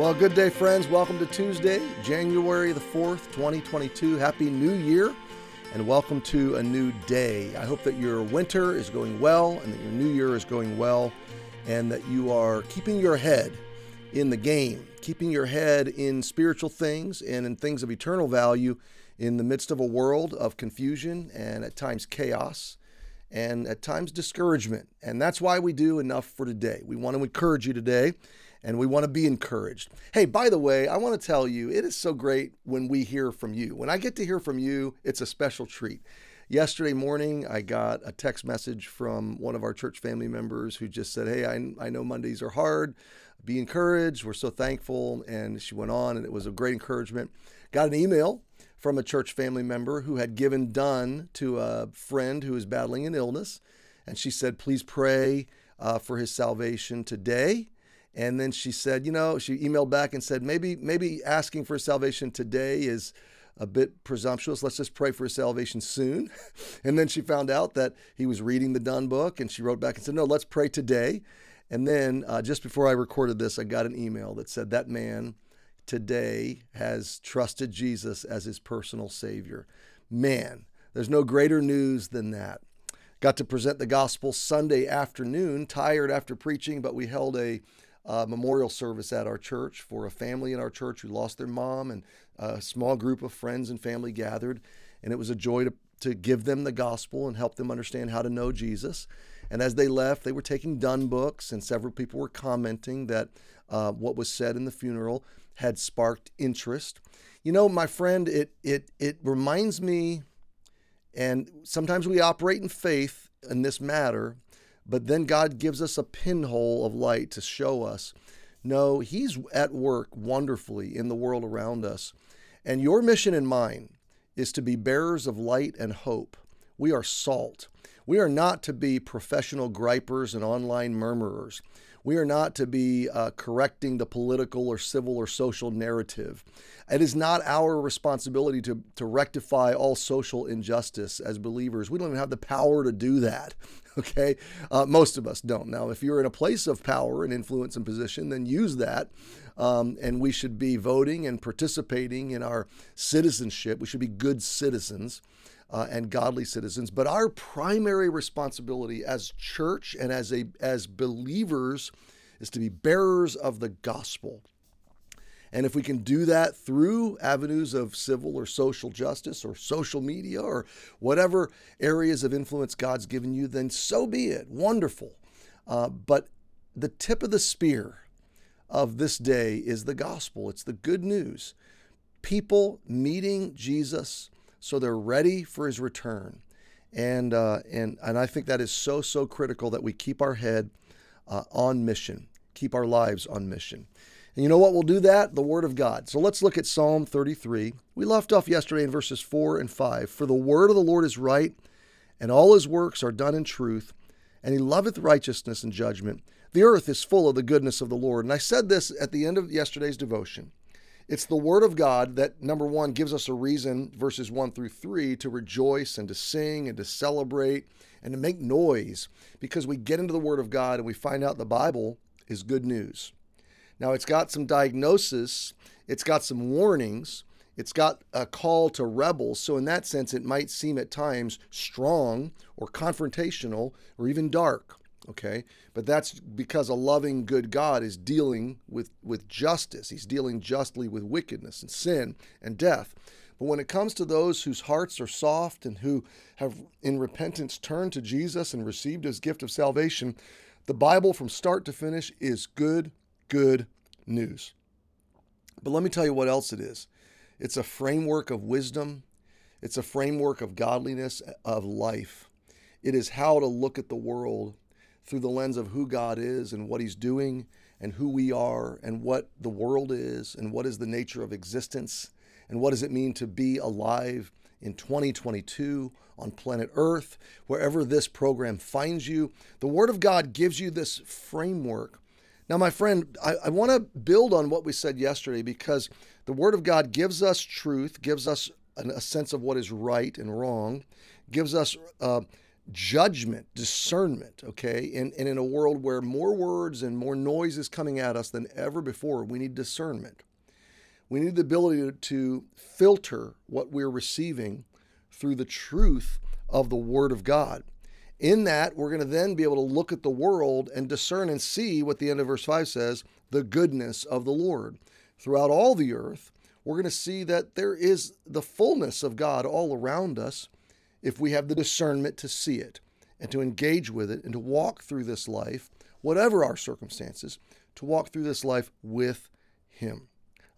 Well, good day, friends. Welcome to Tuesday, January the 4th, 2022. Happy New Year, and welcome to a new day. I hope that your winter is going well, and that your new year is going well, and that you are keeping your head in the game, keeping your head in spiritual things and in things of eternal value in the midst of a world of confusion and at times chaos and at times discouragement. And that's why we do Enough for Today. We want to encourage you today, and we want to be encouraged. Hey, by the way, I want to tell you, it is so great when we hear from you. When I get to hear from you, it's a special treat. Yesterday morning, I got a text message from one of our church family members who just said, hey, I know Mondays are hard. Be encouraged. We're so thankful. And she went on, and it was a great encouragement. Got an email from a church family member who had given done to a friend who is battling an illness. And she said, please pray for his salvation today. And then she said, you know, she emailed back and said, maybe asking for salvation today is a bit presumptuous. Let's just pray for his salvation soon. And then she found out that he was reading the Dunn book, and she wrote back and said, no, let's pray today. And then just before I recorded this, I got an email that said that man today has trusted Jesus as his personal savior. Man, there's no greater news than that. Got to present the gospel Sunday afternoon, tired after preaching, but we held a memorial service at our church for a family in our church who lost their mom, and a small group of friends and family gathered, and it was a joy to give them the gospel and help them understand how to know Jesus. And as they left, they were taking Dunn books, and several people were commenting that what was said in the funeral had sparked interest. You know, my friend, it reminds me, and sometimes we operate in faith in this matter, but then God gives us a pinhole of light to show us, no, he's at work wonderfully in the world around us. And your mission and mine is to be bearers of light and hope. We are salt. We are not to be professional gripers and online murmurers. We are not to be correcting the political or civil or social narrative. It is not our responsibility to rectify all social injustice as believers. We don't even have the power to do that, okay? Most of us don't. Now, if you're in a place of power and influence and position, then use that. And we should be voting and participating in our citizenship. We should be good citizens and godly citizens. But our primary responsibility as church and as believers is to be bearers of the gospel. And if we can do that through avenues of civil or social justice or social media or whatever areas of influence God's given you, then so be it. Wonderful. But the tip of the spear of this day is the gospel. It's the good news. People meeting Jesus so they're ready for his return. And I think that is so, so critical that we keep our head on mission, keep our lives on mission. And you know what will do that? The Word of God. So let's look at Psalm 33. We left off yesterday in verses 4 and 5. For the word of the Lord is right, and all his works are done in truth, and he loveth righteousness and judgment. The earth is full of the goodness of the Lord. And I said this at the end of yesterday's devotion. It's the Word of God that, number one, gives us a reason, verses 1 through 3, to rejoice and to sing and to celebrate and to make noise, because we get into the Word of God and we find out the Bible is good news. Now, it's got some diagnosis, it's got some warnings, it's got a call to rebels. So in that sense, it might seem at times strong or confrontational or even dark, okay? But that's because a loving, good God is dealing with justice. He's dealing justly with wickedness and sin and death. But when it comes to those whose hearts are soft and who have in repentance turned to Jesus and received his gift of salvation, the Bible from start to finish is good news. But let me tell you what else it is. It's a framework of wisdom. It's a framework of godliness, of life. It is how to look at the world through the lens of who God is and what he's doing and who we are and what the world is and what is the nature of existence and what does it mean to be alive in 2022 on planet Earth, wherever this program finds you. The Word of God gives you this framework. Now, my friend, I want to build on what we said yesterday, because the Word of God gives us truth, gives us a sense of what is right and wrong, gives us judgment, discernment, okay? And in a world where more words and more noise is coming at us than ever before, we need discernment. We need the ability to filter what we're receiving through the truth of the Word of God. In that, we're going to then be able to look at the world and discern and see what the end of verse 5 says, the goodness of the Lord. Throughout all the earth, we're going to see that there is the fullness of God all around us if we have the discernment to see it and to engage with it and to walk through this life, whatever our circumstances, to walk through this life with Him.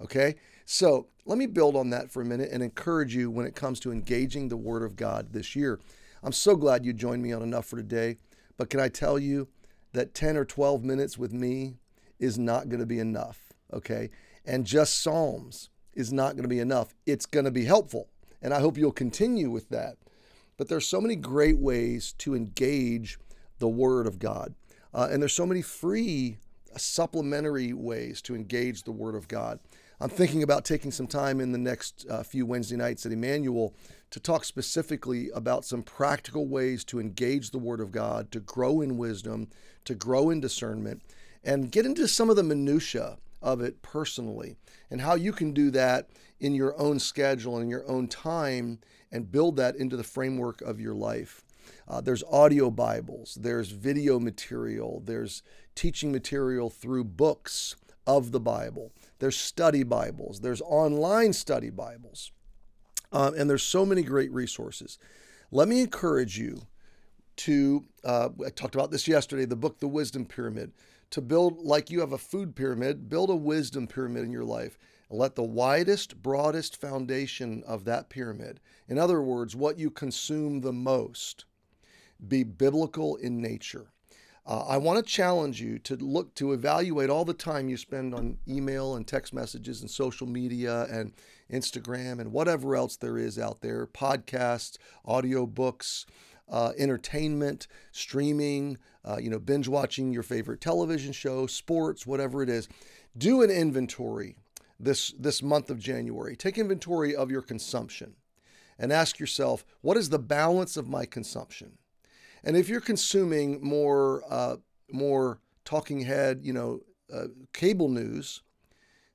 Okay, so let me build on that for a minute and encourage you when it comes to engaging the Word of God this year. I'm so glad you joined me on Enough for Today, but can I tell you that 10 or 12 minutes with me is not going to be enough, okay? And just Psalms is not going to be enough. It's going to be helpful, and I hope you'll continue with that. But there's so many great ways to engage the Word of God, and there's so many free supplementary ways to engage the Word of God. I'm thinking about taking some time in the next few Wednesday nights at Emmanuel to talk specifically about some practical ways to engage the Word of God, to grow in wisdom, to grow in discernment, and get into some of the minutia of it personally and how you can do that in your own schedule and in your own time and build that into the framework of your life. There's audio Bibles, there's video material, there's teaching material through books of the Bible, there's study Bibles, there's online study Bibles, and there's so many great resources. Let me encourage you to, I talked about this yesterday, the book, The Wisdom Pyramid, to build, like you have a food pyramid, build a wisdom pyramid in your life. Let the widest, broadest foundation of that pyramid, in other words, what you consume the most, be biblical in nature. I want to challenge you to look, to evaluate all the time you spend on email and text messages and social media and Instagram and whatever else there is out there, podcasts, audiobooks, entertainment, streaming, binge watching your favorite television show, sports, whatever it is. Do an inventory this month of January. Take inventory of your consumption and ask yourself, what is the balance of my consumption? And if you're consuming more talking head, cable news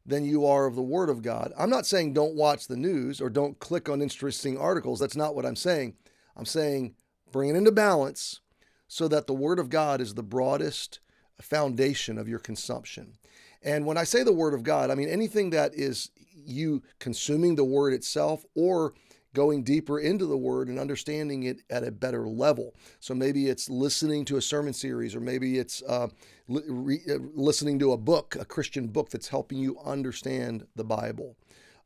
than you are of the Word of God, I'm not saying don't watch the news or don't click on interesting articles. That's not what I'm saying. I'm saying bring it into balance so that the Word of God is the broadest foundation of your consumption. And when I say the Word of God, I mean anything that is you consuming the Word itself or going deeper into the Word and understanding it at a better level. So maybe it's listening to a sermon series, or maybe it's listening to a book, a Christian book that's helping you understand the Bible.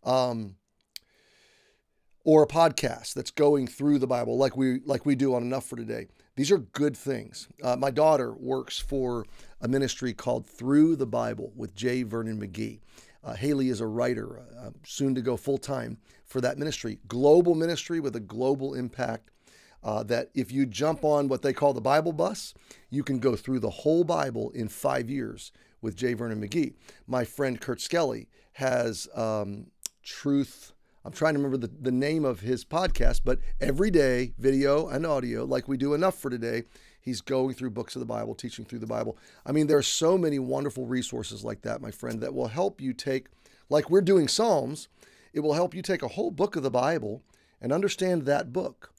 Or a podcast that's going through the Bible like we do on Enough for Today. These are good things. My daughter works for a ministry called Through the Bible with J. Vernon McGee. Haley is a writer, soon to go full-time for that ministry. Global ministry with a global impact that if you jump on what they call the Bible bus, you can go through the whole Bible in 5 years with J. Vernon McGee. My friend Kurt Skelly has Truth... I'm trying to remember the name of his podcast, but every day, video and audio, like we do Enough for Today, he's going through books of the Bible, teaching through the Bible. I mean, there are so many wonderful resources like that, my friend, that will help you take, like we're doing Psalms, it will help you take a whole book of the Bible and understand that book.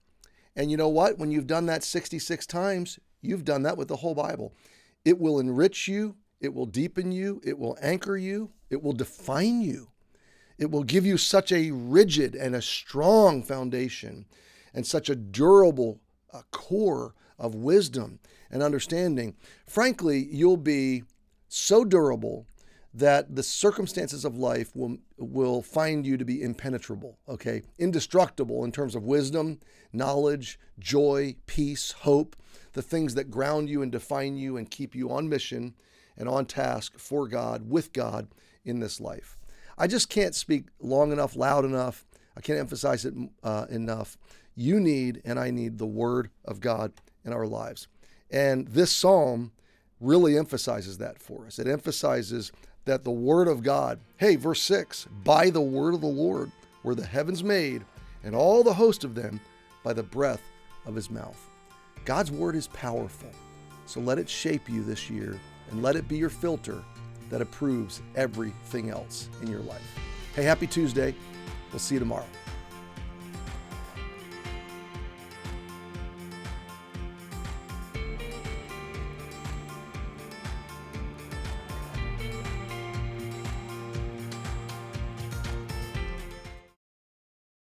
And you know what? When you've done that 66 times, you've done that with the whole Bible. It will enrich you. It will deepen you. It will anchor you. It will define you. It will give you such a rigid and a strong foundation and such a durable core of wisdom and understanding. Frankly, you'll be so durable that the circumstances of life will find you to be impenetrable, okay? Indestructible in terms of wisdom, knowledge, joy, peace, hope, the things that ground you and define you and keep you on mission and on task for God, with God in this life. I just can't speak long enough, loud enough. I can't emphasize it enough. You need, and I need, the Word of God in our lives. And this psalm really emphasizes that for us. It emphasizes that the Word of God, verse 6, by the word of the Lord were the heavens made, and all the host of them by the breath of his mouth. God's Word is powerful, so let it shape you this year and let it be your filter that approves everything else in your life. Hey, happy Tuesday. We'll see you tomorrow.